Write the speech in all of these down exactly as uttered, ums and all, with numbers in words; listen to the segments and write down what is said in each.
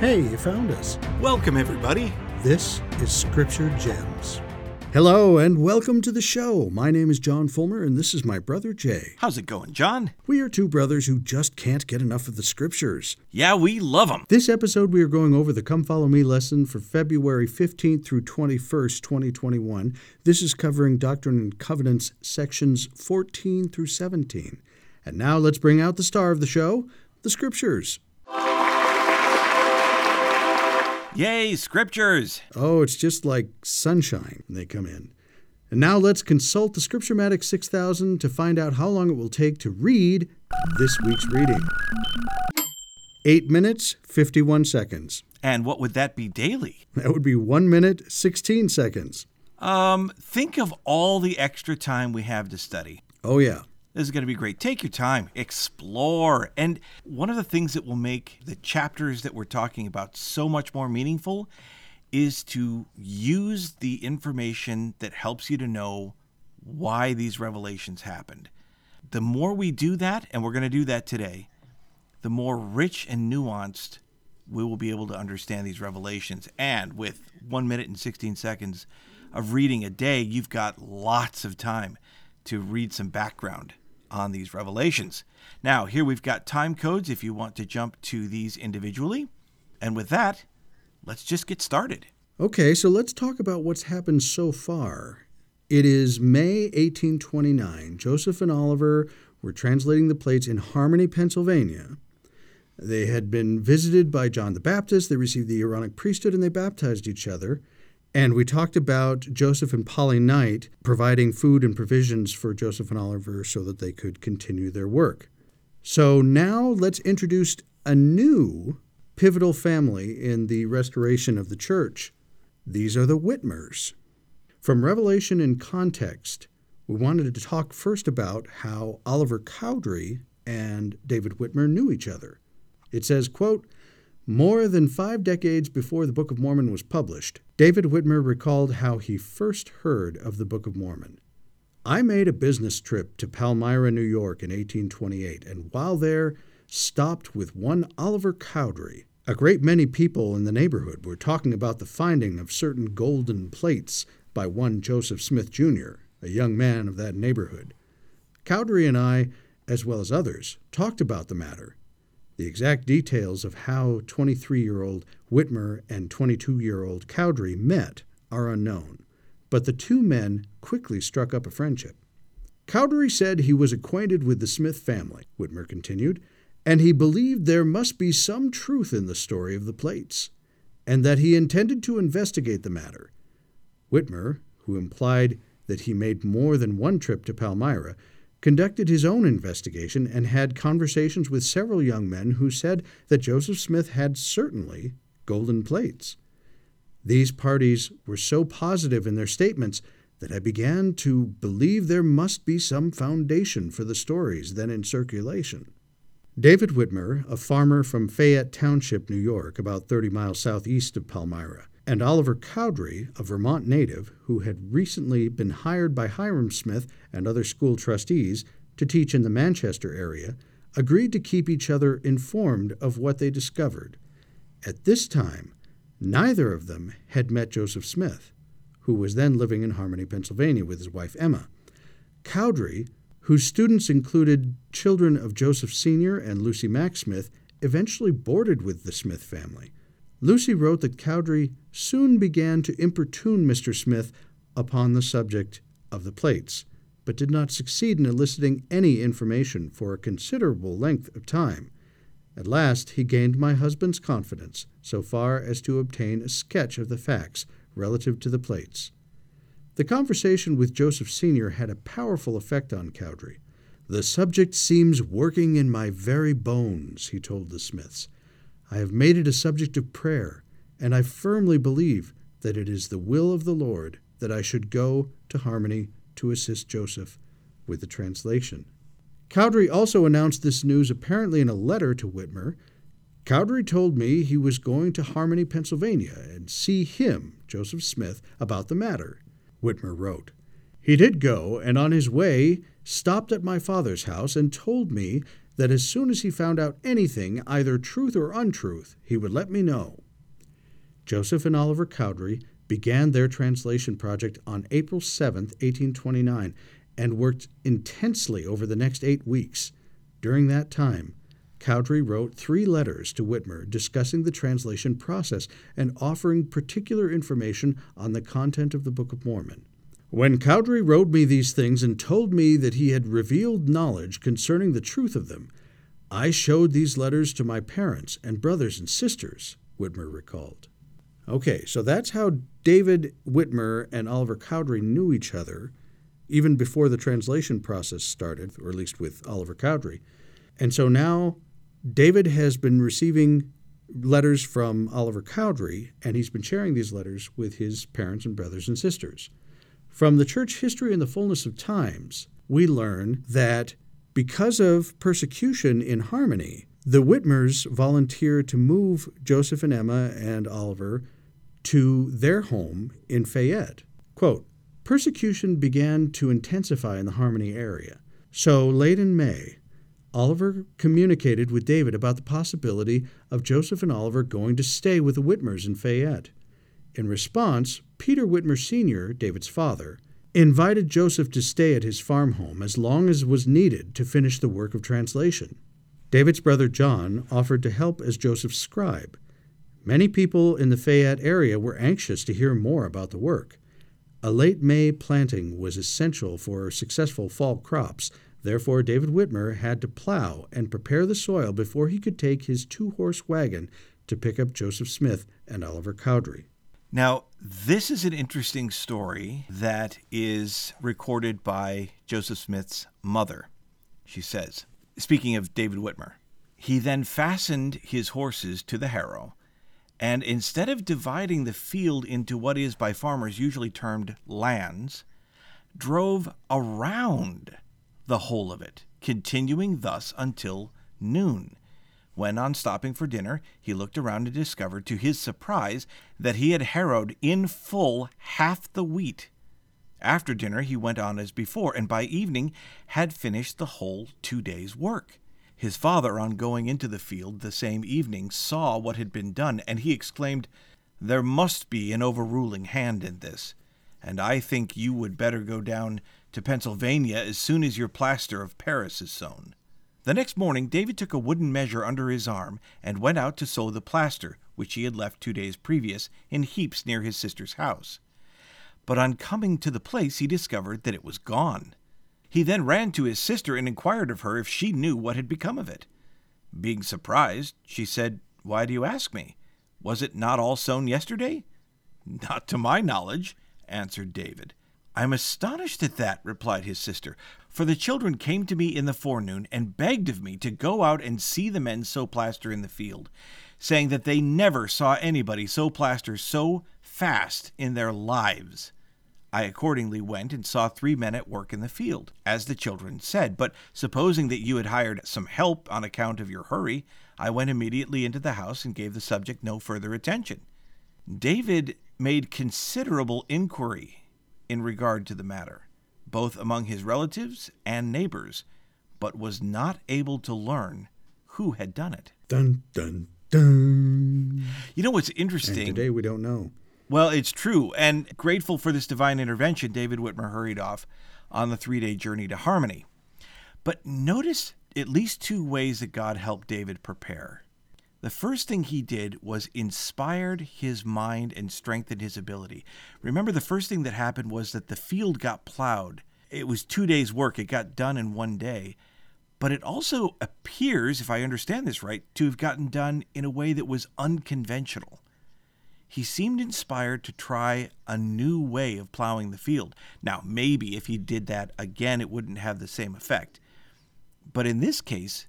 Hey, you found us. Welcome, everybody. This is Scripture Gems. Hello and welcome to the show. My name is John Fulmer and this is my brother Jay. How's it going, John? We are two brothers who just can't get enough of the Scriptures. Yeah, we love them. This episode we are going over the Come Follow Me lesson for February fifteenth through twenty-first, twenty twenty-one. This is covering Doctrine and Covenants sections fourteen through seventeen. And now let's bring out the star of the show, the Scriptures. Yay, Scriptures! Oh, it's just like sunshine when they come in. And now let's consult the Scripturomatic six thousand to find out how long it will take to read this week's reading. eight minutes, fifty-one seconds. And what would that be daily? That would be one minute, sixteen seconds. Um, think of all the extra time we have to study. Oh, yeah. This is going to be great. Take your time, explore. And one of the things that will make the chapters that we're talking about so much more meaningful is to use the information that helps you to know why these revelations happened. The more we do that, and we're going to do that today, the more rich and nuanced we will be able to understand these revelations. And with one minute and sixteen seconds of reading a day, you've got lots of time to read some background on these revelations. Now, here we've got time codes if you want to jump to these individually. And with that, let's just get started. Okay, so let's talk about what's happened so far. It is May eighteen twenty-nine. Joseph and Oliver were translating the plates in Harmony, Pennsylvania. They had been visited by John the Baptist. They received the Aaronic Priesthood and they baptized each other. And we talked about Joseph and Polly Knight providing food and provisions for Joseph and Oliver so that they could continue their work. So now let's introduce a new pivotal family in the restoration of the church. These are the Whitmers. From Revelation in Context, we wanted to talk first about how Oliver Cowdery and David Whitmer knew each other. It says, quote, "More than five decades before the Book of Mormon was published, David Whitmer recalled how he first heard of the Book of Mormon. I made a business trip to Palmyra, New York in eighteen twenty-eight, and while there, stopped with one Oliver Cowdery. A great many people in the neighborhood were talking about the finding of certain golden plates by one Joseph Smith, Junior, a young man of that neighborhood. Cowdery and I, as well as others, talked about the matter. The exact details of how twenty-three-year-old Whitmer and twenty-two-year-old Cowdery met are unknown, but the two men quickly struck up a friendship. Cowdery said he was acquainted with the Smith family, Whitmer continued, and he believed there must be some truth in the story of the plates, and that he intended to investigate the matter. Whitmer, who implied that he made more than one trip to Palmyra, conducted his own investigation and had conversations with several young men who said that Joseph Smith had certainly golden plates. These parties were so positive in their statements that I began to believe there must be some foundation for the stories then in circulation." David Whitmer, a farmer from Fayette Township, New York, about thirty miles southeast of Palmyra, and Oliver Cowdery, a Vermont native who had recently been hired by Hiram Smith and other school trustees to teach in the Manchester area, agreed to keep each other informed of what they discovered. At this time, neither of them had met Joseph Smith, who was then living in Harmony, Pennsylvania with his wife Emma. Cowdery, whose students included children of Joseph Senior and Lucy Mack Smith, eventually boarded with the Smith family. Lucy wrote that Cowdery soon began to importune Mister Smith upon the subject of the plates, but did not succeed in eliciting any information for a considerable length of time. At last, he gained my husband's confidence so far as to obtain a sketch of the facts relative to the plates. The conversation with Joseph Senior had a powerful effect on Cowdery. "The subject seems working in my very bones," he told the Smiths. "I have made it a subject of prayer, and I firmly believe that it is the will of the Lord that I should go to Harmony to assist Joseph with the translation." Cowdery also announced this news apparently in a letter to Whitmer. "Cowdery told me he was going to Harmony, Pennsylvania, and see him, Joseph Smith, about the matter," Whitmer wrote. "He did go, and on his way stopped at my father's house and told me that as soon as he found out anything, either truth or untruth, he would let me know. Joseph and Oliver Cowdery began their translation project on April seventh, eighteen twenty-nine, and worked intensely over the next eight weeks. During that time, Cowdery wrote three letters to Whitmer discussing the translation process and offering particular information on the content of the Book of Mormon. When Cowdery wrote me these things and told me that he had revealed knowledge concerning the truth of them, I showed these letters to my parents and brothers and sisters, Whitmer recalled. Okay, so that's how David Whitmer and Oliver Cowdery knew each other, even before the translation process started, or at least with Oliver Cowdery. And so now David has been receiving letters from Oliver Cowdery, and he's been sharing these letters with his parents and brothers and sisters. From the Church History in the Fullness of Times, we learn that because of persecution in Harmony, the Whitmers volunteered to move Joseph and Emma and Oliver to their home in Fayette. Quote, persecution began to intensify in the Harmony area. So late in May, Oliver communicated with David about the possibility of Joseph and Oliver going to stay with the Whitmers in Fayette. In response, Peter Whitmer Senior, David's father, invited Joseph to stay at his farm home as long as was needed to finish the work of translation. David's brother John offered to help as Joseph's scribe. Many people in the Fayette area were anxious to hear more about the work. A late May planting was essential for successful fall crops. Therefore, David Whitmer had to plow and prepare the soil before he could take his two-horse wagon to pick up Joseph Smith and Oliver Cowdery. Now, this is an interesting story that is recorded by Joseph Smith's mother. She says, speaking of David Whitmer, he then fastened his horses to the harrow, and instead of dividing the field into what is by farmers usually termed lands, drove around the whole of it, continuing thus until noon. When, on stopping for dinner, he looked around and discovered, to his surprise, that he had harrowed in full half the wheat. After dinner, he went on as before, and by evening had finished the whole two days' work. His father, on going into the field the same evening, saw what had been done, and he exclaimed, "There must be an overruling hand in this, and I think you would better go down to Pennsylvania as soon as your plaster of Paris is sown." The next morning, David took a wooden measure under his arm and went out to sow the plaster, which he had left two days previous, in heaps near his sister's house. But on coming to the place, he discovered that it was gone. He then ran to his sister and inquired of her if she knew what had become of it. Being surprised, she said, "Why do you ask me? Was it not all sown yesterday?" "Not to my knowledge," answered David. "I'm astonished at that," replied his sister, "for the children came to me in the forenoon and begged of me to go out and see the men sow plaster in the field, saying that they never saw anybody sow plaster so fast in their lives. I accordingly went and saw three men at work in the field, as the children said, but supposing that you had hired some help on account of your hurry, I went immediately into the house and gave the subject no further attention." David made considerable inquiry in regard to the matter, both among his relatives and neighbors, but was not able to learn who had done it. Dun, dun, dun. You know what's interesting? And today we don't know. Well, it's true, and grateful for this divine intervention, David Whitmer hurried off on the three-day journey to Harmony. But notice at least two ways that God helped David prepare. The first thing he did was inspired his mind and strengthened his ability. Remember, the first thing that happened was that the field got plowed. It was two days' work. It got done in one day. But it also appears, if I understand this right, to have gotten done in a way that was unconventional. He seemed inspired to try a new way of plowing the field. Now, maybe if he did that again, it wouldn't have the same effect. But in this case,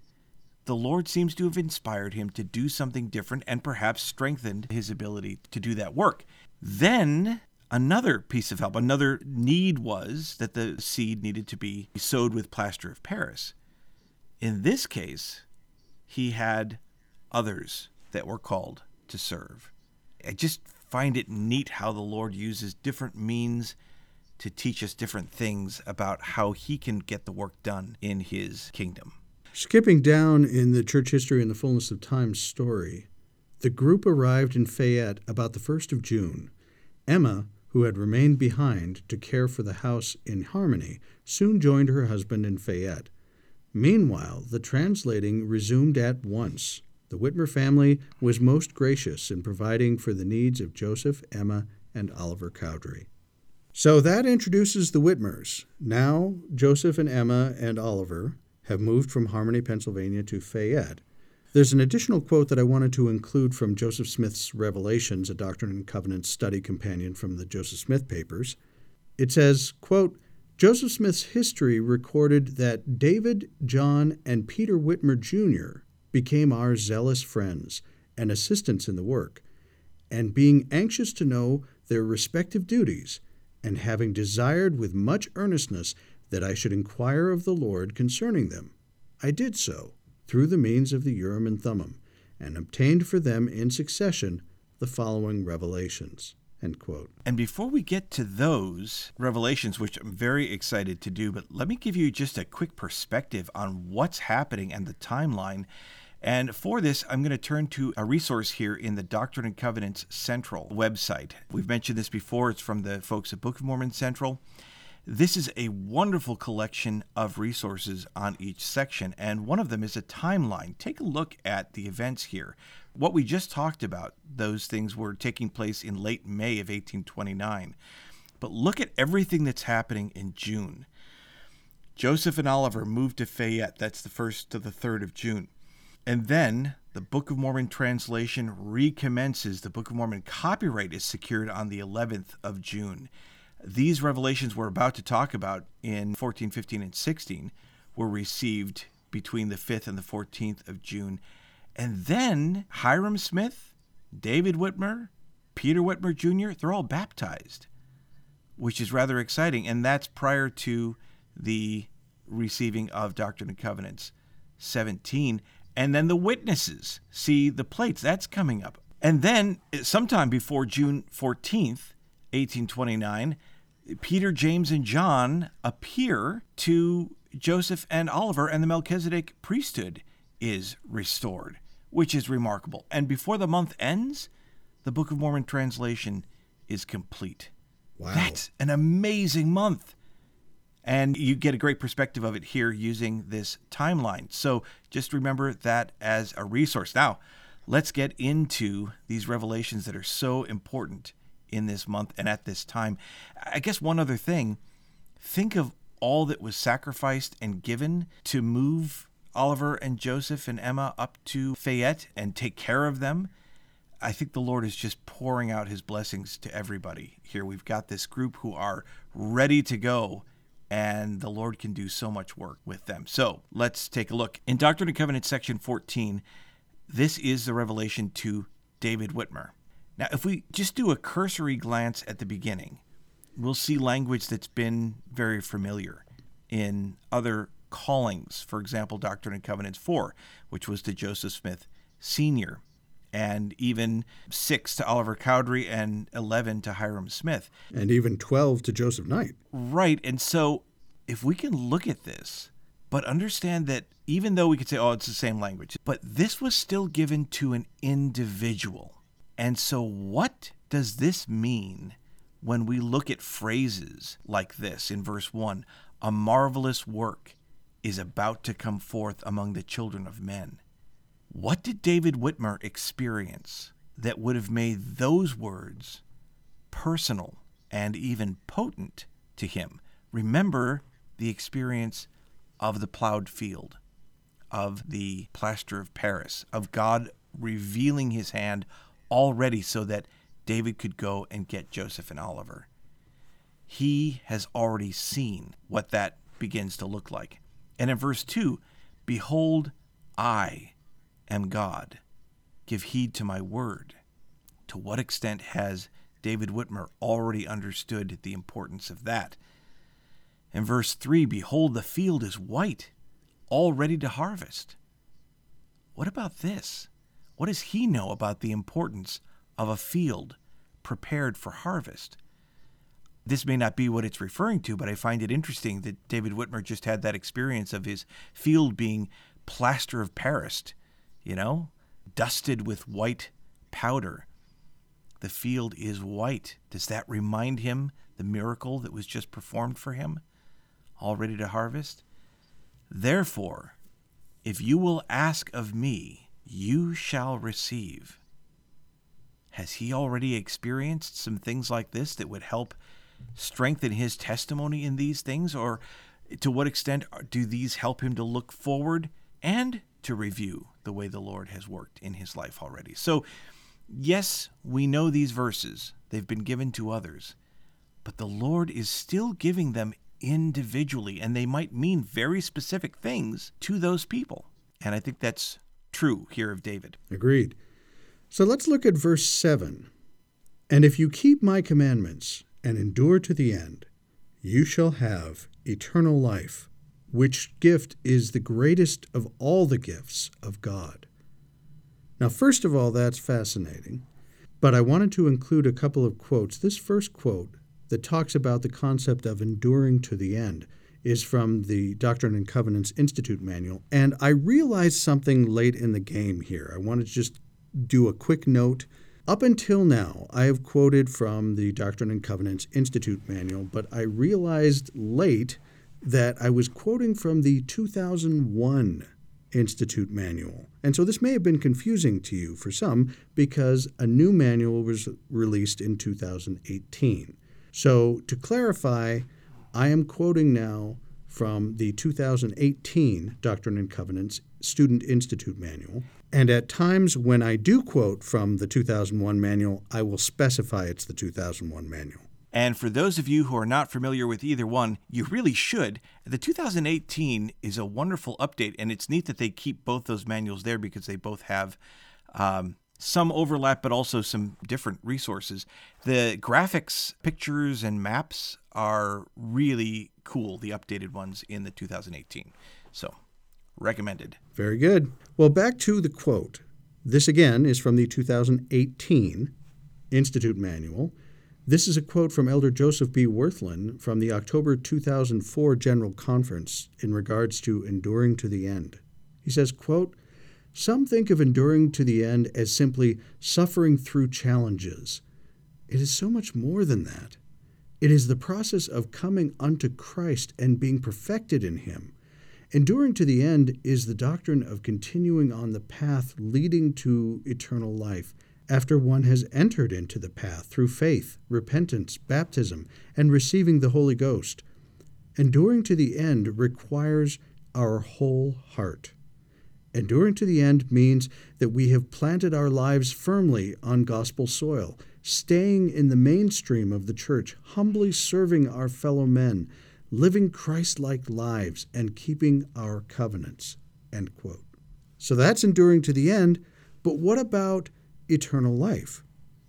the Lord seems to have inspired him to do something different and perhaps strengthened his ability to do that work. Then another piece of help, another need was that the seed needed to be sowed with plaster of Paris. In this case, he had others that were called to serve. I just find it neat how the Lord uses different means to teach us different things about how he can get the work done in his kingdom. Skipping down in the Church History and the Fullness of Time story, the group arrived in Fayette about the first of June. Emma, who had remained behind to care for the house in Harmony, soon joined her husband in Fayette. Meanwhile, the translating resumed at once. The Whitmer family was most gracious in providing for the needs of Joseph, Emma, and Oliver Cowdery. So that introduces the Whitmers. Now, Joseph and Emma and Oliver have moved from Harmony, Pennsylvania to Fayette. There's an additional quote that I wanted to include from Joseph Smith's Revelations, a Doctrine and Covenants study companion from the Joseph Smith papers. It says, quote, Joseph Smith's history recorded that David, John, and Peter Whitmer Junior became our zealous friends and assistants in the work, and being anxious to know their respective duties, and having desired with much earnestness that I should inquire of the Lord concerning them, I did so through the means of the Urim and Thummim, and obtained for them in succession the following revelations. End quote. And before we get to those revelations, which I'm very excited to do, but let me give you just a quick perspective on what's happening and the timeline. And for this, I'm going to turn to a resource here in the Doctrine and Covenants Central website. We've mentioned this before. It's from the folks at Book of Mormon Central. This is a wonderful collection of resources on each section, and one of them is a timeline. Take a look at the events here. What we just talked about, those things were taking place in late May of eighteen twenty-nine. But look at everything that's happening in June. Joseph and Oliver moved to Fayette. That's the first to the third of June. And then the Book of Mormon translation recommences. The Book of Mormon copyright is secured on the eleventh of June. These revelations we're about to talk about in fourteen, fifteen, and sixteen were received between the fifth and the fourteenth of June. And then Hiram Smith, David Whitmer, Peter Whitmer Junior, they're all baptized, which is rather exciting. And that's prior to the receiving of Doctrine and Covenants seventeen. And then the witnesses see the plates. That's coming up. And then sometime before June fourteenth, eighteen twenty-nine, Peter, James, and John appear to Joseph and Oliver, and the Melchizedek priesthood is restored, which is remarkable. And before the month ends, the Book of Mormon translation is complete. Wow. That's an amazing month. And you get a great perspective of it here using this timeline. So just remember that as a resource. Now, let's get into these revelations that are so important in this month and at this time. I guess one other thing, think of all that was sacrificed and given to move Oliver and Joseph and Emma up to Fayette and take care of them. I think the Lord is just pouring out his blessings to everybody here. We've got this group who are ready to go, and the Lord can do so much work with them. So let's take a look. In Doctrine and Covenants section fourteen, this is the revelation to David Whitmer. Now, if we just do a cursory glance at the beginning, we'll see language that's been very familiar in other callings. For example, Doctrine and Covenants four, which was to Joseph Smith Senior, and even six to Oliver Cowdery, and eleven to Hiram Smith. And even twelve to Joseph Knight. Right. And so if we can look at this, but understand that even though we could say, oh, it's the same language, but this was still given to an individual. And so what does this mean when we look at phrases like this in verse one? A marvelous work is about to come forth among the children of men. What did David Whitmer experience that would have made those words personal and even potent to him? Remember the experience of the plowed field, of the plaster of Paris, of God revealing his hand already so that David could go and get Joseph and Oliver. He has already seen what that begins to look like. And in verse two, behold, I am God. Give heed to my word. To what extent has David Whitmer already understood the importance of that? In verse three, behold, the field is white, all ready to harvest. What about this? What does he know about the importance of a field prepared for harvest? This may not be what it's referring to, but I find it interesting that David Whitmer just had that experience of his field being plaster of Paris, you know, dusted with white powder. The field is white. Does that remind him the miracle that was just performed for him, all ready to harvest? Therefore, if you will ask of me, you shall receive. Has he already experienced some things like this that would help strengthen his testimony in these things? Or to what extent do these help him to look forward and to review the way the Lord has worked in his life already? So, yes, we know these verses. They've been given to others. But the Lord is still giving them individually, and they might mean very specific things to those people. And I think that's true here of David. Agreed. So let's look at verse seven. And if you keep my commandments and endure to the end, you shall have eternal life, which gift is the greatest of all the gifts of God. Now, first of all, that's fascinating, but I wanted to include a couple of quotes. This first quote that talks about the concept of enduring to the end is from the Doctrine and Covenants Institute Manual, and I realized something late in the game here. I want to just do a quick note. Up until now, I have quoted from the Doctrine and Covenants Institute Manual, but I realized late that I was quoting from the two thousand one Institute Manual. And so this may have been confusing to you for some because a new manual was released in two thousand eighteen. So to clarify, I am quoting now from the two thousand eighteen Doctrine and Covenants Student Institute Manual. And at times when I do quote from the two thousand one manual, I will specify it's the two thousand one manual. And for those of you who are not familiar with either one, you really should. The two thousand eighteen is a wonderful update, and it's neat that they keep both those manuals there because they both have um, some overlap, but also some different resources. The graphics, pictures, and maps are really cool, the updated ones in the two thousand eighteen. So, recommended. Very good. Well, back to the quote. This, again, is from the two thousand eighteen Institute Manual. This is a quote from Elder Joseph B. Worthland from the October two thousand four General Conference in regards to enduring to the end. He says, quote, some think of enduring to the end as simply suffering through challenges. It is so much more than that. It is the process of coming unto Christ and being perfected in him. Enduring to the end is the doctrine of continuing on the path leading to eternal life after one has entered into the path through faith, repentance, baptism, and receiving the Holy Ghost. Enduring to the end requires our whole heart. Enduring to the end means that we have planted our lives firmly on gospel soil, staying in the mainstream of the church, humbly serving our fellow men, living Christ-like lives, and keeping our covenants, end quote. So that's enduring to the end, but what about eternal life?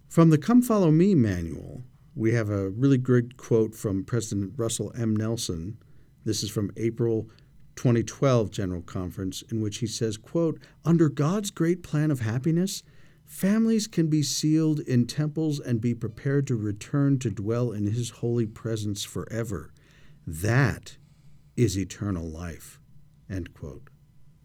From the Come Follow Me manual, we have a really great quote from President Russell M. Nelson. This is from April twenty twelve General Conference, in which he says, quote, under God's great plan of happiness, families can be sealed in temples and be prepared to return to dwell in his holy presence forever. That is eternal life, end quote.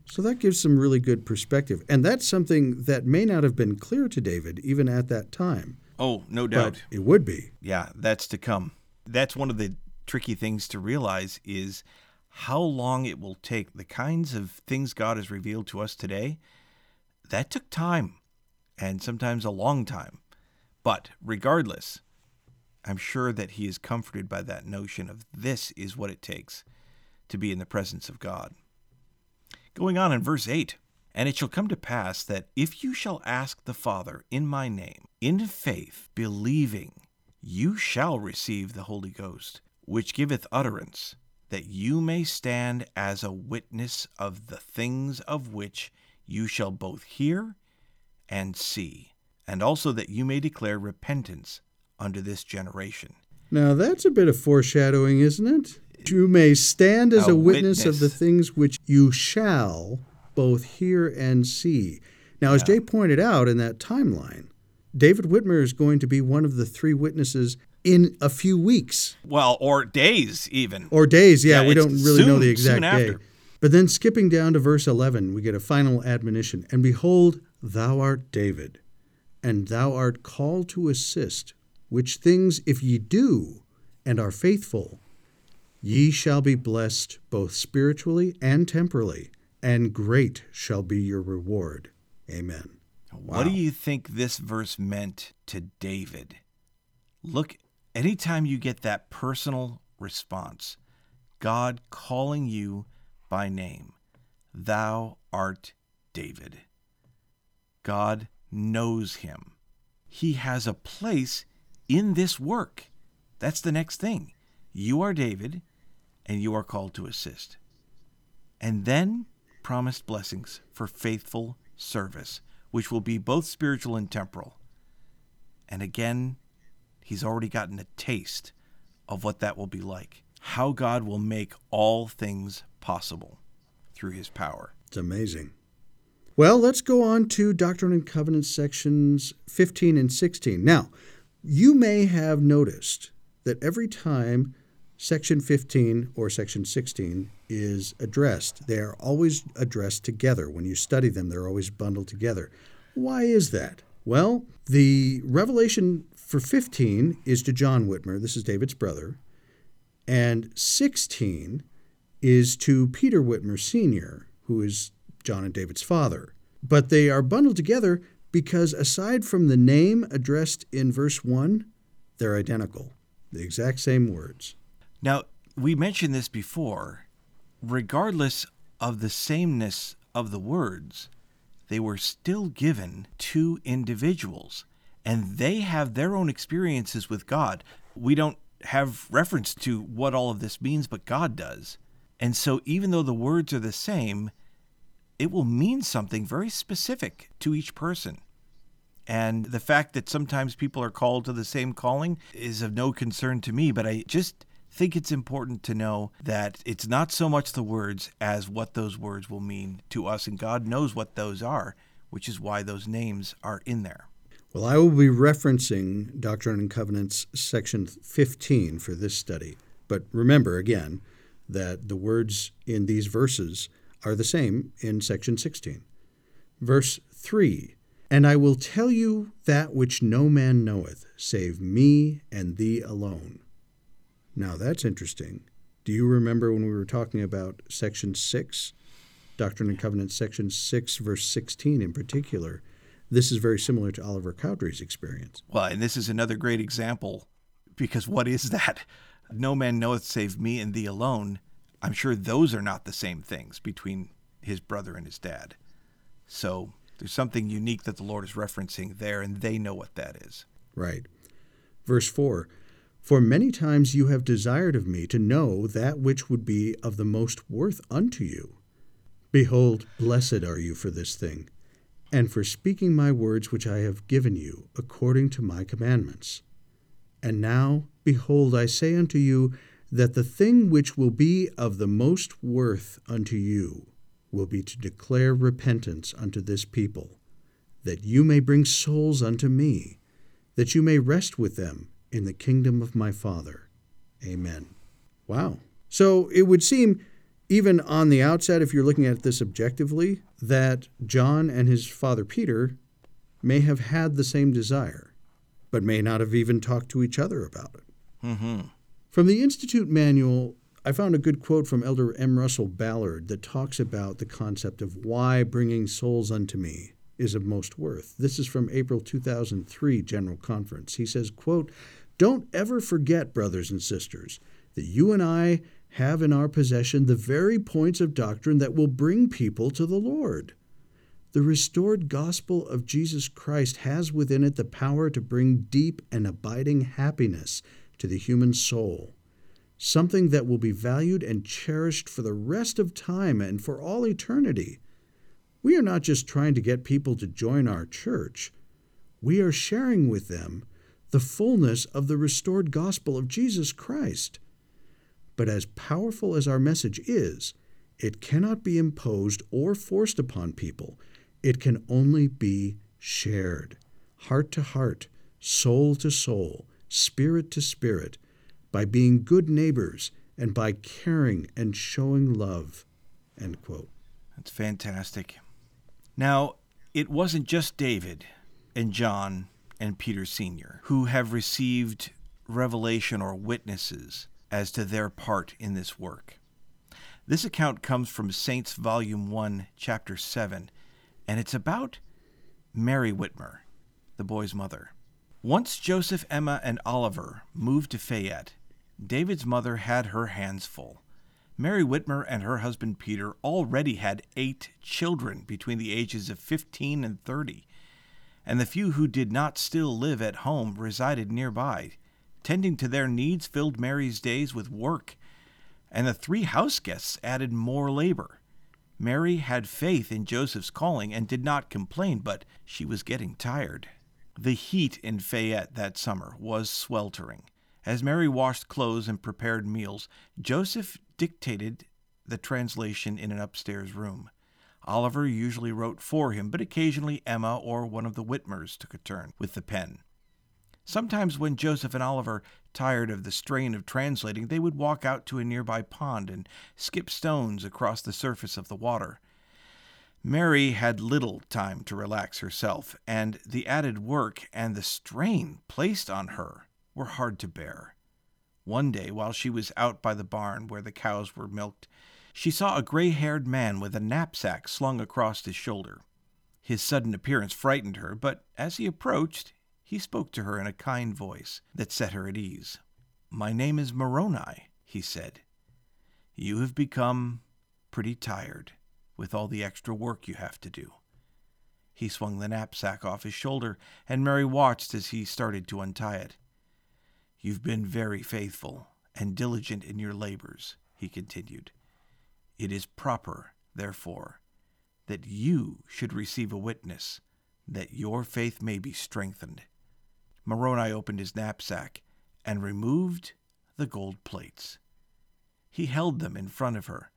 So that gives some really good perspective. And that's something that may not have been clear to David even at that time. Oh, no doubt. But it would be. Yeah, that's to come. That's one of the tricky things to realize is how long it will take. The kinds of things God has revealed to us today, that took time, and sometimes a long time. But regardless, I'm sure that he is comforted by that notion of this is what it takes to be in the presence of God. Going on in verse eight, and it shall come to pass that if you shall ask the Father in my name, in faith, believing, you shall receive the Holy Ghost, which giveth utterance, that you may stand as a witness of the things of which you shall both hear and see, and also that you may declare repentance unto this generation. Now that's a bit of foreshadowing, isn't it? You may stand as a, a witness, witness of the things which you shall both hear and see. Now, yeah. As Jay pointed out in that timeline, David Whitmer is going to be one of the three witnesses in a few weeks. Well, or days even. Or days, yeah. yeah we don't really soon, know the exact day. After. But then skipping down to verse eleven, we get a final admonition. And behold, thou art David, and thou art called to assist, which things if ye do and are faithful, ye shall be blessed both spiritually and temporally, and great shall be your reward. Amen. Wow. What do you think this verse meant to David? Look, anytime you get that personal response, God calling you by name, thou art David. God knows him. He has a place in this work. That's the next thing. You are David, and you are called to assist. And then promised blessings for faithful service, which will be both spiritual and temporal. And again, he's already gotten a taste of what that will be like, how God will make all things possible through his power. It's amazing. Well, let's go on to Doctrine and Covenants sections fifteen and sixteen. Now, you may have noticed that every time section fifteen or section sixteen is addressed, they are always addressed together. When you study them, they're always bundled together. Why is that? Well, the revelation for fifteen is to John Whitmer. This is David's brother. And sixteen is to Peter Whitmer Senior, who is John and David's father. But they are bundled together because aside from the name addressed in verse one, they're identical, the exact same words. Now, we mentioned this before. Regardless of the sameness of the words, they were still given to individuals, and they have their own experiences with God. We don't have reference to what all of this means, but God does. And so even though the words are the same, it will mean something very specific to each person. And the fact that sometimes people are called to the same calling is of no concern to me, but I just think it's important to know that it's not so much the words as what those words will mean to us, and God knows what those are, which is why those names are in there. Well, I will be referencing Doctrine and Covenants section fifteen for this study, but remember again that the words in these verses are the same in section sixteen. Verse three, and I will tell you that which no man knoweth, save me and thee alone. Now that's interesting. Do you remember when we were talking about section six, Doctrine and Covenants section six, verse sixteen in particular? This is very similar to Oliver Cowdery's experience. Well, and this is another great example, because what is that? No man knoweth save me and thee alone. I'm sure those are not the same things between his brother and his dad. So there's something unique that the Lord is referencing there, and they know what that is. Right. Verse four, for many times you have desired of me to know that which would be of the most worth unto you. Behold, blessed are you for this thing, and for speaking my words which I have given you according to my commandments. And now, behold, I say unto you, that the thing which will be of the most worth unto you will be to declare repentance unto this people, that you may bring souls unto me, that you may rest with them in the kingdom of my Father. Amen. Wow. So it would seem, even on the outset, if you're looking at this objectively, that John and his father Peter may have had the same desire, but may not have even talked to each other about it. Mm-hmm. From the Institute Manual, I found a good quote from Elder M. Russell Ballard that talks about the concept of why bringing souls unto me is of most worth. This is from April two thousand three General Conference. He says, quote, don't ever forget, brothers and sisters, that you and I have in our possession the very points of doctrine that will bring people to the Lord. The restored gospel of Jesus Christ has within it the power to bring deep and abiding happiness to the human soul, something that will be valued and cherished for the rest of time and for all eternity. We are not just trying to get people to join our church. We are sharing with them the fullness of the restored gospel of Jesus Christ. But as powerful as our message is, it cannot be imposed or forced upon people. It can only be shared, heart to heart, soul to soul, spirit to spirit, by being good neighbors and by caring and showing love. End quote. That's fantastic. Now, it wasn't just David and John and Peter Senior who have received revelation or witnesses as to their part in this work. This account comes from Saints Volume one, Chapter seven, and it's about Mary Whitmer, the boy's mother. Once Joseph, Emma, and Oliver moved to Fayette, David's mother had her hands full. Mary Whitmer and her husband Peter already had eight children between the ages of fifteen and thirty, and the few who did not still live at home resided nearby. Tending to their needs filled Mary's days with work, and the three house guests added more labor. Mary had faith in Joseph's calling and did not complain, but she was getting tired. The heat in Fayette that summer was sweltering. As Mary washed clothes and prepared meals, Joseph dictated the translation in an upstairs room. Oliver usually wrote for him, but occasionally Emma or one of the Whitmers took a turn with the pen. Sometimes when Joseph and Oliver, tired of the strain of translating, they would walk out to a nearby pond and skip stones across the surface of the water. Mary had little time to relax herself, and the added work and the strain placed on her were hard to bear. One day, while she was out by the barn where the cows were milked, she saw a gray-haired man with a knapsack slung across his shoulder. His sudden appearance frightened her, but as he approached, he spoke to her in a kind voice that set her at ease. "My name is Moroni," he said. "You have become pretty tired with all the extra work you have to do." He swung the knapsack off his shoulder, and Mary watched as he started to untie it. "You've been very faithful and diligent in your labors," he continued. "It is proper, therefore, that you should receive a witness, that your faith may be strengthened." Moroni opened his knapsack and removed the gold plates. He held them in front of her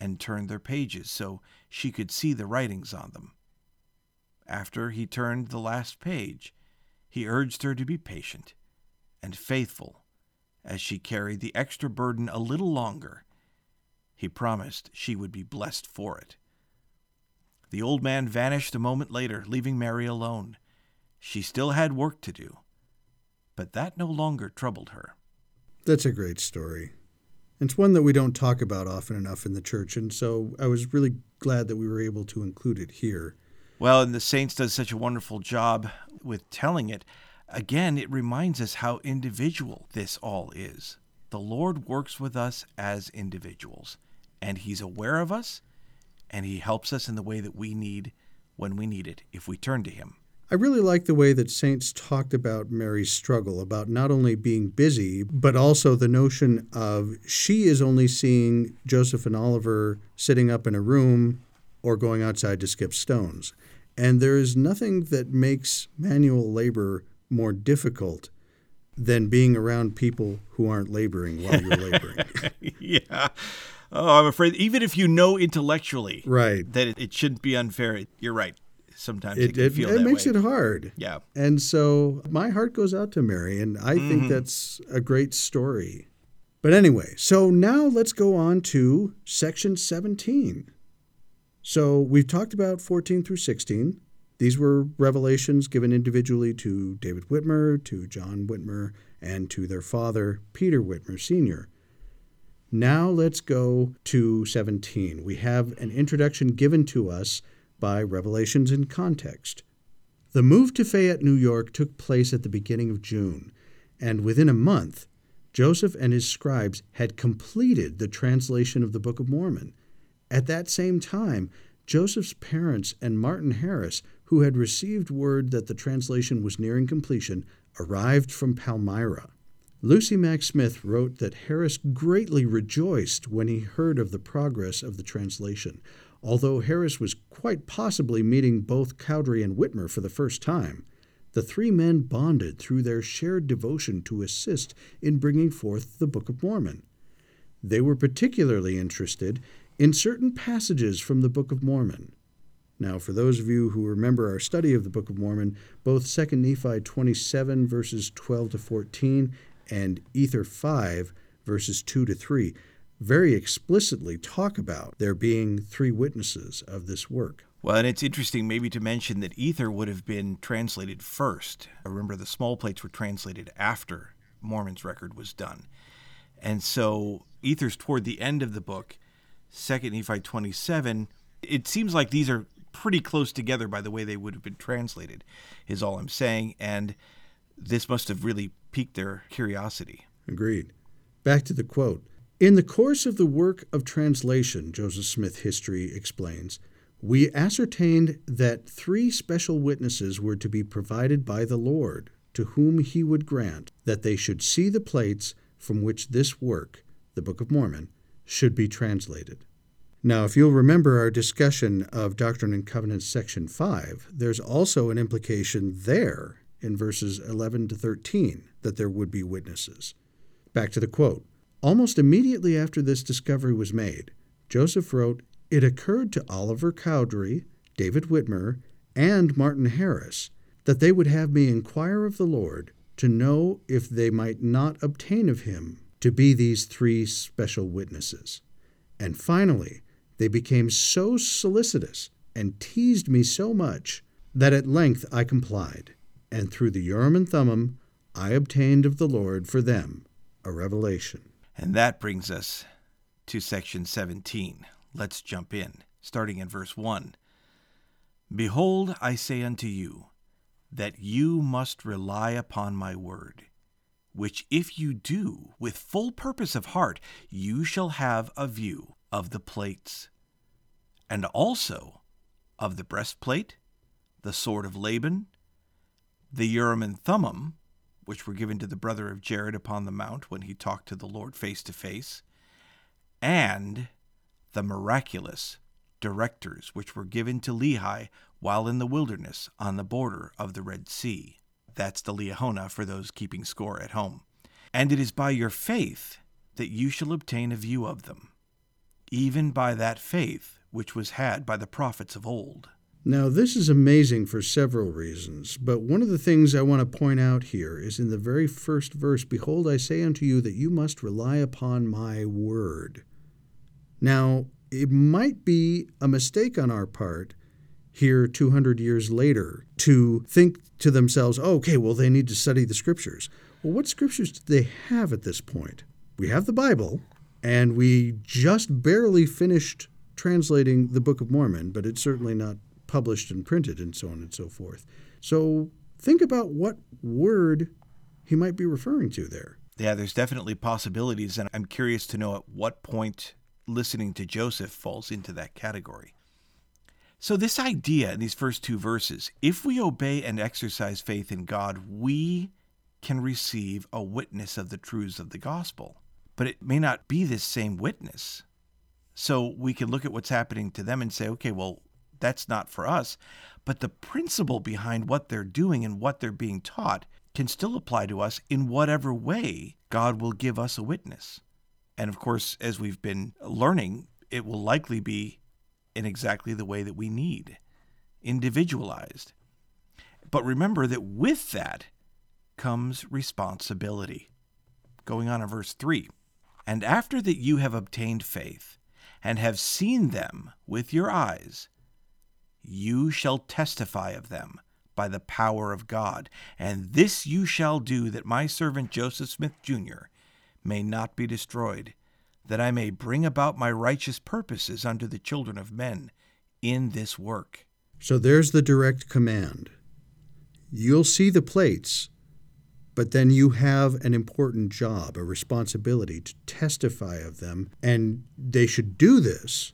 and turned their pages so she could see the writings on them. After he turned the last page, he urged her to be patient and faithful as she carried the extra burden a little longer. He promised she would be blessed for it. The old man vanished a moment later, leaving Mary alone. She still had work to do, but that no longer troubled her. That's a great story. It's one that we don't talk about often enough in the church, and so I was really glad that we were able to include it here. Well, and the Saints does such a wonderful job with telling it. Again, it reminds us how individual this all is. The Lord works with us as individuals, and He's aware of us, and He helps us in the way that we need when we need it, if we turn to Him. I really like the way that Saints talked about Mary's struggle, about not only being busy, but also the notion of she is only seeing Joseph and Oliver sitting up in a room or going outside to skip stones. And there is nothing that makes manual labor more difficult than being around people who aren't laboring while you're laboring. Yeah. Oh, I'm afraid, even if you know intellectually right. that it, it shouldn't be unfair, you're right. Sometimes it, it can it, feel it that way. It makes it hard. Yeah. And so my heart goes out to Mary, and I mm-hmm. think that's a great story. But anyway, so now let's go on to Section seventeen. So we've talked about fourteen through sixteen. These were revelations given individually to David Whitmer, to John Whitmer, and to their father, Peter Whitmer Senior Now let's go to seventeen. We have an introduction given to us by Revelations in Context. The move to Fayette, New York took place at the beginning of June, and within a month, Joseph and his scribes had completed the translation of the Book of Mormon. At that same time, Joseph's parents and Martin Harris, who had received word that the translation was nearing completion, arrived from Palmyra. Lucy Mack Smith wrote that Harris greatly rejoiced when he heard of the progress of the translation, although Harris was quite possibly meeting both Cowdery and Whitmer for the first time. The three men bonded through their shared devotion to assist in bringing forth the Book of Mormon. They were particularly interested in certain passages from the Book of Mormon. Now, for those of you who remember our study of the Book of Mormon, both Second Nephi twenty-seven, verses twelve to fourteen, and Ether five, verses two to three. very explicitly talk about there being three witnesses of this work. Well, and it's interesting maybe to mention that ether would have been translated first. I remember the small plates were translated after Mormon's record was done. And so ether's toward the end of the book, Second Nephi twenty-seven. It seems like these are pretty close together by the way they would have been translated, is all I'm saying. And this must have really piqued their curiosity. Agreed. Back to the quote. In the course of the work of translation, Joseph Smith History explains, we ascertained that three special witnesses were to be provided by the Lord, to whom he would grant that they should see the plates from which this work, the Book of Mormon, should be translated. Now, if you'll remember our discussion of Doctrine and Covenants section five, there's also an implication there in verses eleven to thirteen that there would be witnesses. Back to the quote. Almost immediately after this discovery was made, Joseph wrote, it occurred to Oliver Cowdery, David Whitmer, and Martin Harris that they would have me inquire of the Lord to know if they might not obtain of him to be these three special witnesses. And finally, they became so solicitous and teased me so much that at length I complied, and through the Urim and Thummim I obtained of the Lord for them a revelation. And that brings us to section seventeen. Let's jump in, starting in verse one. Behold, I say unto you, that you must rely upon my word, which if you do, with full purpose of heart, you shall have a view of the plates, and also of the breastplate, the sword of Laban, the Urim and Thummim, which were given to the brother of Jared upon the mount when he talked to the Lord face to face, and the miraculous directors, which were given to Lehi while in the wilderness on the border of the Red Sea. That's the Liahona for those keeping score at home. And it is by your faith that you shall obtain a view of them, even by that faith which was had by the prophets of old. Now, this is amazing for several reasons, but one of the things I want to point out here is in the very first verse, behold, I say unto you that you must rely upon my word. Now, it might be a mistake on our part here two hundred years later to think to themselves, oh, okay, well, they need to study the scriptures. Well, what scriptures did they have at this point? We have the Bible, and we just barely finished translating the Book of Mormon, but it's certainly not published and printed and so on and so forth. So think about what word he might be referring to there. Yeah, there's definitely possibilities, and I'm curious to know at what point listening to Joseph falls into that category. So this idea in these first two verses, if we obey and exercise faith in God, we can receive a witness of the truths of the gospel, but it may not be this same witness. So we can look at what's happening to them and say, okay, well, that's not for us, but the principle behind what they're doing and what they're being taught can still apply to us in whatever way God will give us a witness. And of course, as we've been learning, it will likely be in exactly the way that we need, individualized. But remember that with that comes responsibility. Going on in verse three, and after that you have obtained faith and have seen them with your eyes, you shall testify of them by the power of God, and this you shall do that my servant Joseph Smith, Junior may not be destroyed, that I may bring about my righteous purposes unto the children of men in this work. So there's the direct command. You'll see the plates, but then you have an important job, a responsibility to testify of them, and they should do this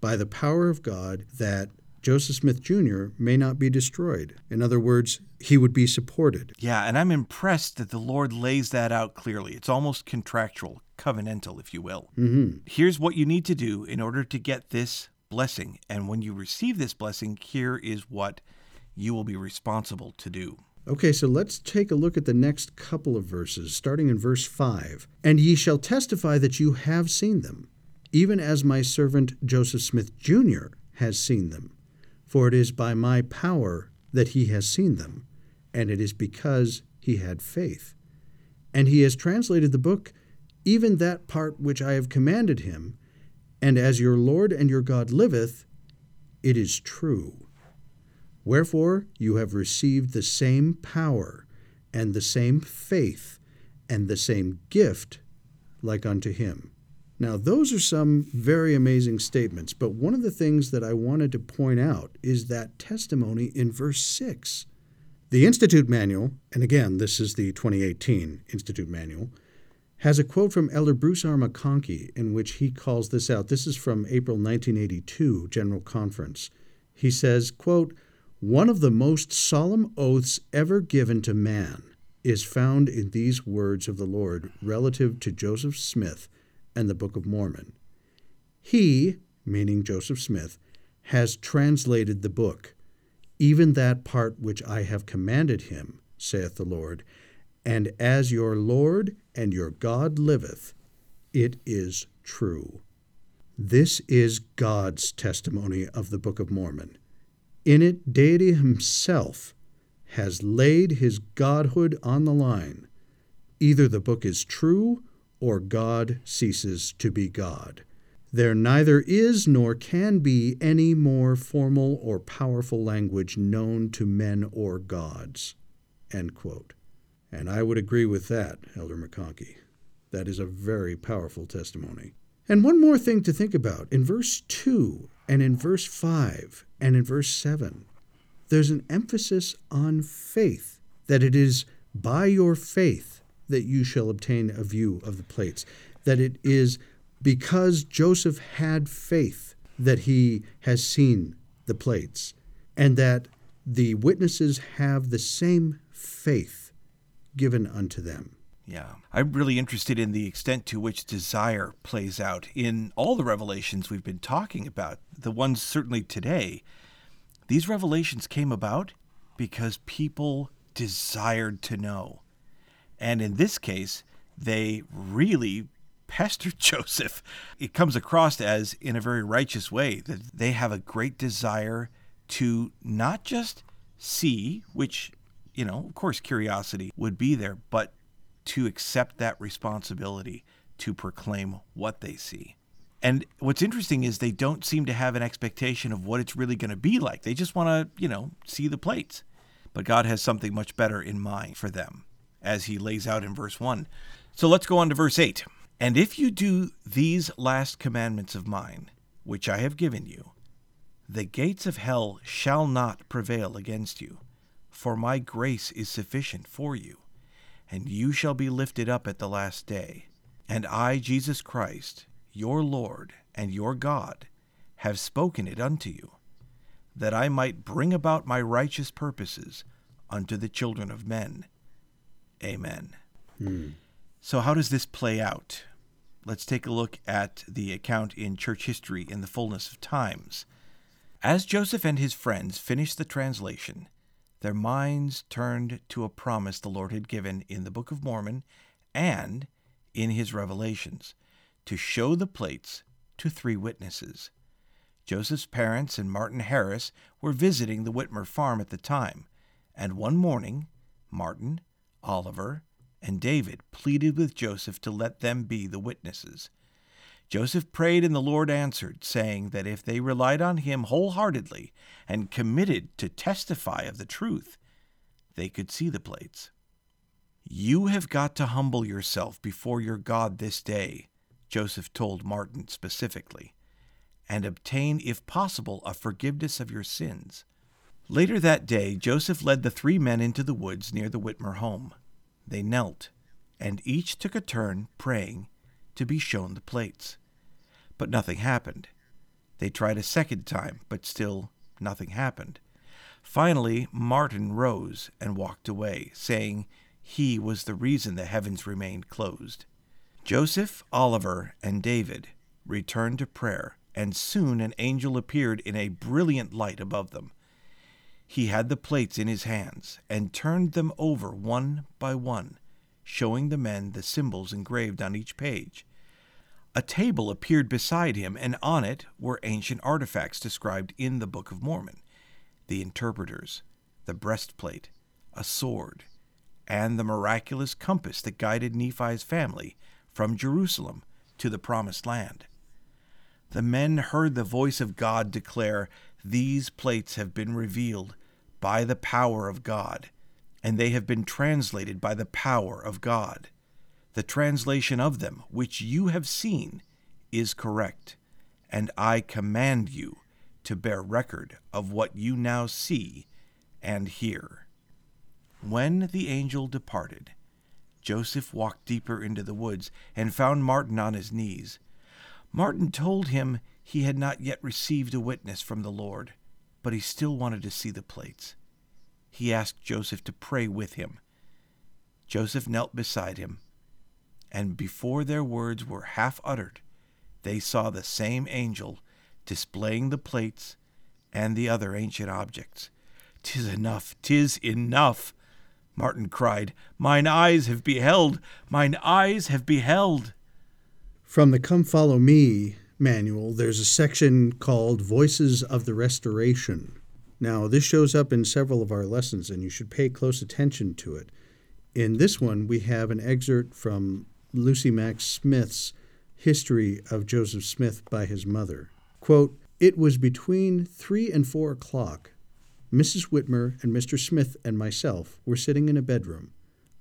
by the power of God that Joseph Smith, Junior may not be destroyed. In other words, he would be supported. Yeah, and I'm impressed that the Lord lays that out clearly. It's almost contractual, covenantal, if you will. Mm-hmm. Here's what you need to do in order to get this blessing. And when you receive this blessing, here is what you will be responsible to do. Okay, so let's take a look at the next couple of verses, starting in verse five. And ye shall testify that you have seen them, even as my servant Joseph Smith, Junior has seen them. For it is by my power that he has seen them, and it is because he had faith. And he has translated the book even that part which I have commanded him, and as your Lord and your God liveth, it is true. Wherefore you have received the same power, and the same faith, and the same gift, like unto him. Now, those are some very amazing statements, but one of the things that I wanted to point out is that testimony in verse six. The Institute Manual, and again, this is the twenty eighteen Institute Manual, has a quote from Elder Bruce R. McConkie in which he calls this out. This is from April nineteen eighty-two General Conference. He says, quote, "One of the most solemn oaths ever given to man is found in these words of the Lord relative to Joseph Smith and the Book of Mormon. He," meaning Joseph Smith, "has translated the book, even that part which I have commanded him, saith the Lord, and as your Lord and your God liveth, it is true." This is God's testimony of the Book of Mormon. In it, Deity himself has laid his godhood on the line. Either the book is true or God ceases to be God. There neither is nor can be any more formal or powerful language known to men or gods. End quote. And I would agree with that, Elder McConkie. That is a very powerful testimony. And one more thing to think about. In verse two and in verse five and in verse seven, there's an emphasis on faith, that it is by your faith that you shall obtain a view of the plates, that it is because Joseph had faith that he has seen the plates, and that the witnesses have the same faith given unto them. Yeah. I'm really interested in the extent to which desire plays out in all the revelations we've been talking about, the ones certainly today. These revelations came about because people desired to know. And in this case, they really pestered Joseph. It comes across as, in a very righteous way, that they have a great desire to not just see, which, you know, of course, curiosity would be there, but to accept that responsibility to proclaim what they see. And what's interesting is they don't seem to have an expectation of what it's really going to be like. They just want to, you know, see the plates. But God has something much better in mind for them, as he lays out in verse one. So let's go on to verse eight. "And if you do these last commandments of mine, which I have given you, the gates of hell shall not prevail against you, for my grace is sufficient for you. And you shall be lifted up at the last day. And I, Jesus Christ, your Lord and your God, have spoken it unto you, that I might bring about my righteous purposes unto the children of men. Amen." Hmm. So how does this play out? Let's take a look at the account in Church History in the Fullness of Times. As Joseph and his friends finished the translation, their minds turned to a promise the Lord had given in the Book of Mormon and in his revelations to show the plates to three witnesses. Joseph's parents and Martin Harris were visiting the Whitmer farm at the time, and one morning, Martin, Oliver, and David pleaded with Joseph to let them be the witnesses. Joseph prayed and the Lord answered, saying that if they relied on him wholeheartedly and committed to testify of the truth, they could see the plates. "You have got to humble yourself before your God this day," Joseph told Martin specifically, "and obtain, if possible, a forgiveness of your sins." Later that day, Joseph led the three men into the woods near the Whitmer home. They knelt, and each took a turn praying to be shown the plates. But nothing happened. They tried a second time, but still nothing happened. Finally, Martin rose and walked away, saying he was the reason the heavens remained closed. Joseph, Oliver, and David returned to prayer, and soon an angel appeared in a brilliant light above them. He had the plates in his hands and turned them over one by one, showing the men the symbols engraved on each page. A table appeared beside him, and on it were ancient artifacts described in the Book of Mormon: the interpreters, the breastplate, a sword, and the miraculous compass that guided Nephi's family from Jerusalem to the promised land. The men heard the voice of God declare, "These plates have been revealed by the power of God, and they have been translated by the power of God. The translation of them, which you have seen, is correct, and I command you to bear record of what you now see and hear." When the angel departed, Joseph walked deeper into the woods and found Martin on his knees. Martin told him he had not yet received a witness from the Lord, but he still wanted to see the plates. He asked Joseph to pray with him. Joseph knelt beside him, and before their words were half uttered, they saw the same angel displaying the plates and the other ancient objects. "'Tis enough, 'tis enough," Martin cried. "Mine eyes have beheld, mine eyes have beheld." From the Come Follow Me manual, there's a section called Voices of the Restoration. Now, this shows up in several of our lessons, and you should pay close attention to it. In this one, we have an excerpt from Lucy Mack Smith's History of Joseph Smith by his mother. Quote, "It was between three and four o'clock. Missus Whitmer and Mister Smith and myself were sitting in a bedroom.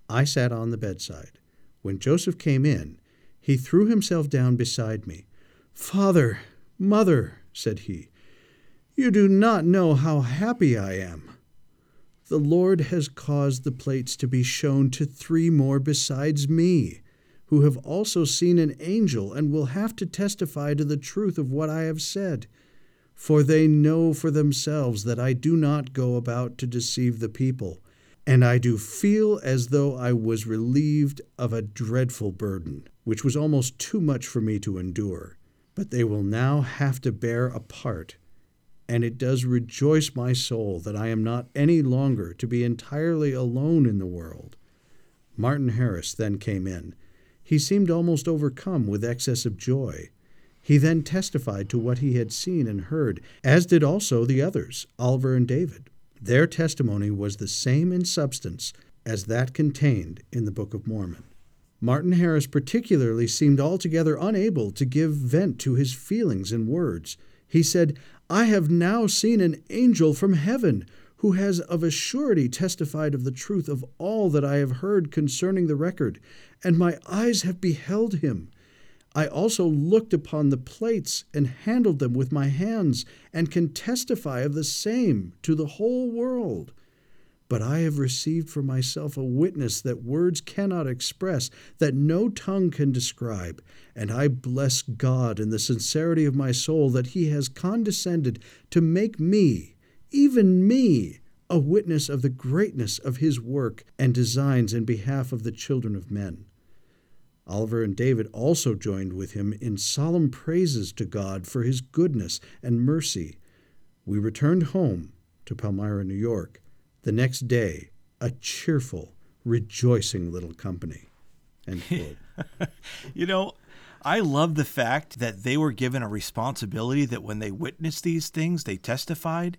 I sat on the bedside. When Joseph came in, he threw himself down beside me. 'Father, mother,' said he, 'you do not know how happy I am. The Lord has caused the plates to be shown to three more besides me, who have also seen an angel and will have to testify to the truth of what I have said. For they know for themselves that I do not go about to deceive the people, and I do feel as though I was relieved of a dreadful burden, which was almost too much for me to endure. But they will now have to bear a part, and it does rejoice my soul that I am not any longer to be entirely alone in the world.'" Martin Harris then came in. He seemed almost overcome with excess of joy. He then testified to what he had seen and heard, as did also the others, Oliver and David. Their testimony was the same in substance as that contained in the Book of Mormon. Martin Harris particularly seemed altogether unable to give vent to his feelings in words. He said, "I have now seen an angel from heaven, who has of a surety testified of the truth of all that I have heard concerning the record, and my eyes have beheld him. I also looked upon the plates and handled them with my hands, and can testify of the same to the whole world. But I have received for myself a witness that words cannot express, that no tongue can describe, and I bless God in the sincerity of my soul that he has condescended to make me, even me, a witness of the greatness of his work and designs in behalf of the children of men." Oliver and David also joined with him in solemn praises to God for his goodness and mercy. We returned home to Palmyra, New York, the next day, a cheerful, rejoicing little company. End quote. You know, I love the fact that they were given a responsibility that when they witnessed these things, they testified,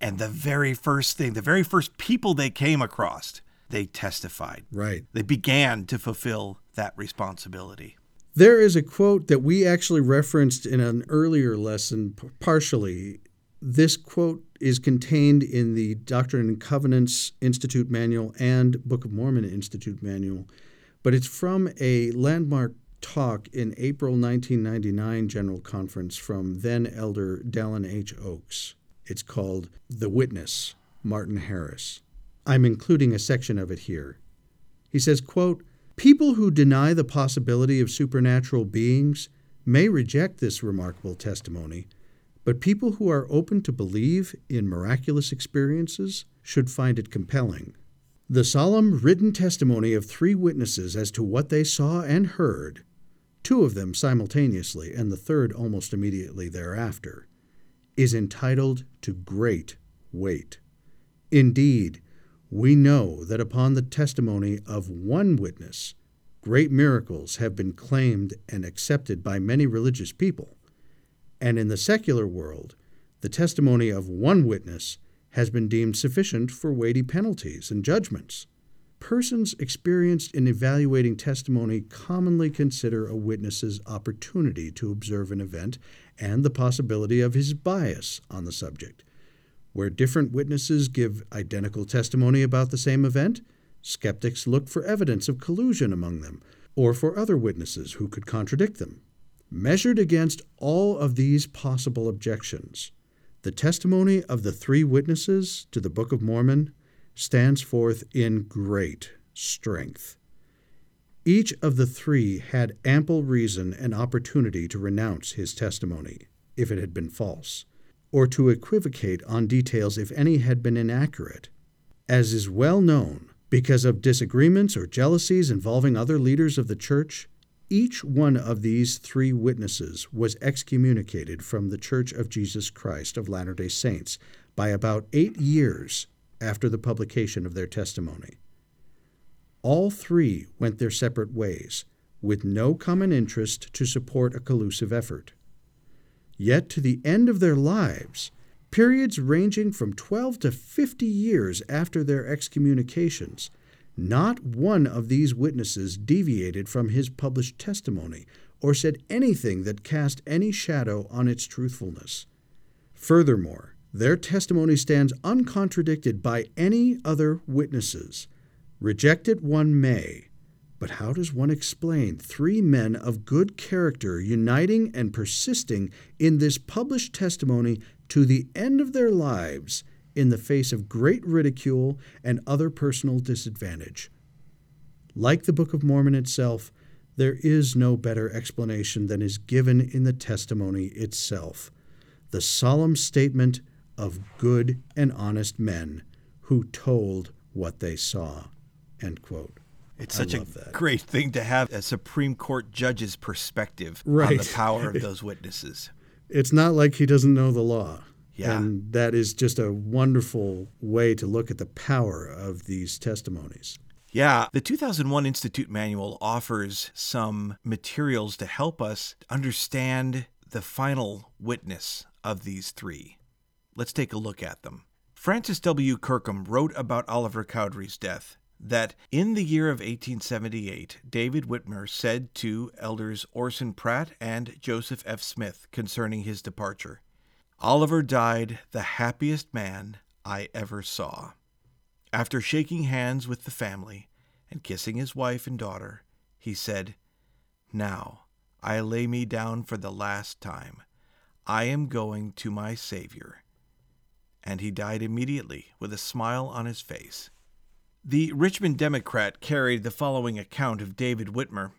and the very first thing, the very first people they came across, they testified. Right. They began to fulfill that responsibility. There is a quote that we actually referenced in an earlier lesson, partially. This quote is contained in the Doctrine and Covenants Institute Manual and Book of Mormon Institute Manual, but it's from a landmark talk in April nineteen ninety-nine General Conference from then-Elder Dallin H. Oaks. It's called "The Witness, Martin Harris." I'm including a section of it here. He says, quote, "People who deny the possibility of supernatural beings may reject this remarkable testimony, but people who are open to believe in miraculous experiences should find it compelling. The solemn written testimony of three witnesses as to what they saw and heard, two of them simultaneously and the third almost immediately thereafter, is entitled to great weight. Indeed, we know that upon the testimony of one witness, great miracles have been claimed and accepted by many religious people, and in the secular world, the testimony of one witness has been deemed sufficient for weighty penalties and judgments. persons experienced in evaluating testimony commonly consider a witness's opportunity to observe an event and the possibility of his bias on the subject. Where different witnesses give identical testimony about the same event, skeptics look for evidence of collusion among them, or for other witnesses who could contradict them. Measured against all of these possible objections, the testimony of the three witnesses to the Book of Mormon stands forth in great strength. Each of the three had ample reason and opportunity to renounce his testimony, if it had been false, or to equivocate on details if any had been inaccurate. As is well known, because of disagreements or jealousies involving other leaders of the church, each one of these three witnesses was excommunicated from the Church of Jesus Christ of Latter-day Saints by about eight years after the publication of their testimony. All three went their separate ways, with no common interest to support a collusive effort. Yet to the end of their lives, periods ranging from twelve to fifty years after their excommunications, not one of these witnesses deviated from his published testimony or said anything that cast any shadow on its truthfulness. Furthermore, their testimony stands uncontradicted by any other witnesses. Reject it one may, but how does one explain three men of good character uniting and persisting in this published testimony to the end of their lives in the face of great ridicule and other personal disadvantage? Like the Book of Mormon itself, there is no better explanation than is given in the testimony itself, the solemn statement of good and honest men who told what they saw, end quote. It's such a that. great thing to have a Supreme Court judge's perspective right. on the power of those witnesses. It's not like he doesn't know the law. Yeah. And that is just a wonderful way to look at the power of these testimonies. Yeah. The two thousand one Institute Manual offers some materials to help us understand the final witness of these three. Let's take a look at them. Francis W. Kirkham wrote about Oliver Cowdery's death that in the year of eighteen seventy-eight, David Whitmer said to elders Orson Pratt and Joseph F. Smith concerning his departure, "Oliver died the happiest man I ever saw. After shaking hands with the family and kissing his wife and daughter, he said, 'Now I lay me down for the last time. I am going to my Savior.' And he died immediately with a smile on his face." The Richmond Democrat carried the following account of David Whitmer.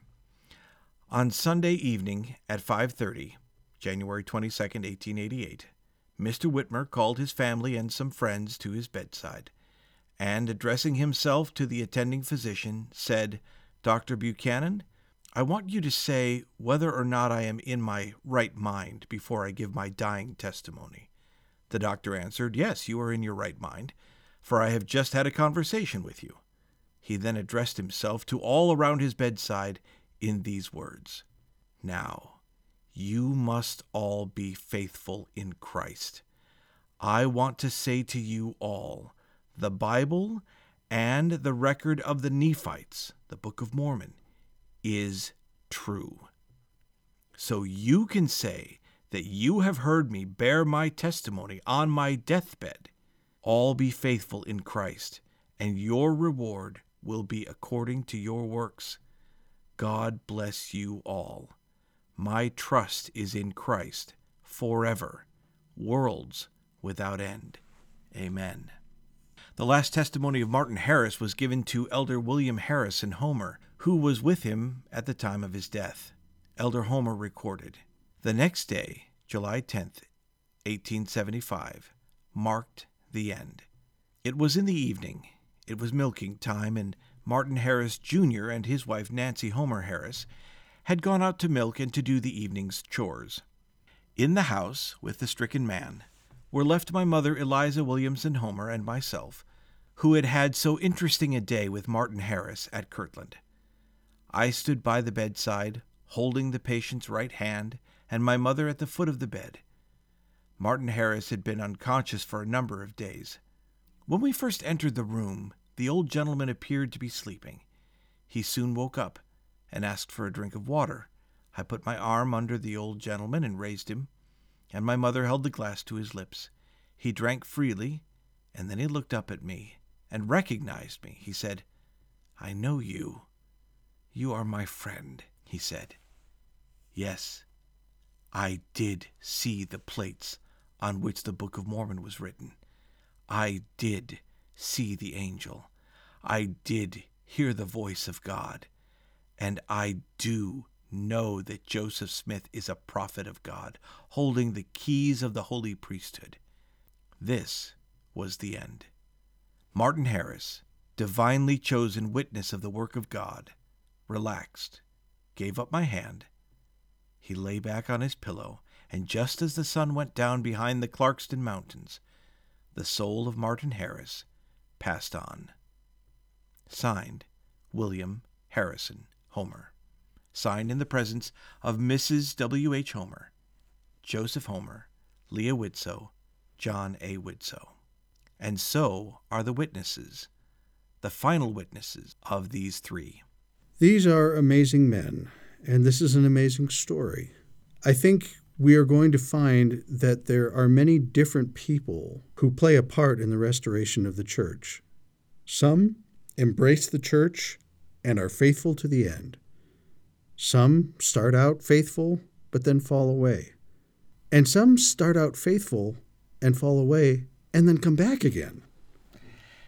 On Sunday evening at five thirty, January twenty-second, eighteen eighty-eight, Mister Whitmer called his family and some friends to his bedside, and addressing himself to the attending physician, said, "Doctor Buchanan, I want you to say whether or not I am in my right mind before I give my dying testimony." The doctor answered, "Yes, you are in your right mind, for I have just had a conversation with you." He then addressed himself to all around his bedside in these words, "Now, you must all be faithful in Christ. I want to say to you all, the Bible and the record of the Nephites, the Book of Mormon, is true. So you can say that you have heard me bear my testimony on my deathbed. All be faithful in Christ, and your reward will be according to your works. God bless you all. My trust is in Christ forever, worlds without end. Amen." The last testimony of Martin Harris was given to Elder William Harris in Homer, who was with him at the time of his death. Elder Homer recorded, "The next day, July tenth, eighteen seventy-five, marked the end. It was in the evening. It was milking time, and Martin Harris, Junior and his wife Nancy Homer Harris had gone out to milk and to do the evening's chores. In the house, with the stricken man, were left my mother, Eliza Williamson Homer, and myself, who had had so interesting a day with Martin Harris at Kirtland. I stood by the bedside, holding the patient's right hand, and my mother at the foot of the bed. Martin Harris had been unconscious for a number of days. When we first entered the room, the old gentleman appeared to be sleeping. He soon woke up and asked for a drink of water. I put my arm under the old gentleman and raised him, and my mother held the glass to his lips. He drank freely, and then he looked up at me and recognized me. He said, "I know you. You are my friend," he said. "Yes, I did see the plates on which the Book of Mormon was written. I did see the angel. I did hear the voice of God. And I do know that Joseph Smith is a prophet of God, holding the keys of the holy priesthood." This was the end. Martin Harris, divinely chosen witness of the work of God, relaxed, gave up my hand. He lay back on his pillow, and just as the sun went down behind the Clarkston Mountains, the soul of Martin Harris passed on. Signed, William Harrison Homer. Signed in the presence of Missus W. H. Homer, Joseph Homer, Leah Widsoe, John A. Widsoe. And so are the witnesses, the final witnesses of these three. These are amazing men, and this is an amazing story. I think we are going to find that there are many different people who play a part in the restoration of the church. Some embrace the church and are faithful to the end. Some start out faithful, but then fall away. And some start out faithful and fall away and then come back again.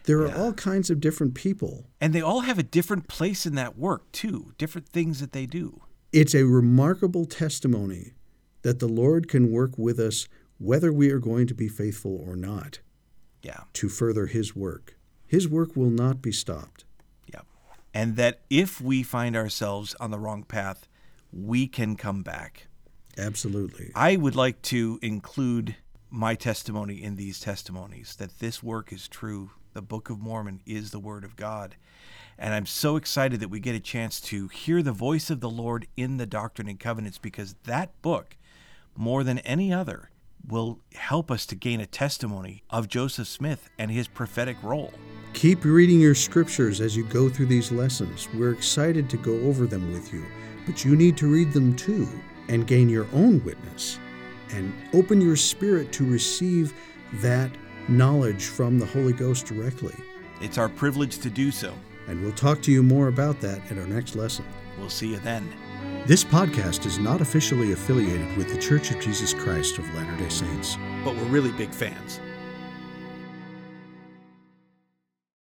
There are yeah. all kinds of different people. And they all have a different place in that work, too, different things that they do. It's a remarkable testimony that the Lord can work with us whether we are going to be faithful or not yeah. to further his work. His work will not be stopped. And that if we find ourselves on the wrong path, we can come back. Absolutely. I would like to include my testimony in these testimonies, that this work is true. The Book of Mormon is the Word of God. And I'm so excited that we get a chance to hear the voice of the Lord in the Doctrine and Covenants, because that book, more than any other, will help us to gain a testimony of Joseph Smith and his prophetic role. Keep reading your scriptures as you go through these lessons. We're excited to go over them with you, but you need to read them too and gain your own witness and open your spirit to receive that knowledge from the Holy Ghost directly. It's our privilege to do so. And we'll talk to you more about that in our next lesson. We'll see you then. This podcast is not officially affiliated with The Church of Jesus Christ of Latter-day Saints. But we're really big fans.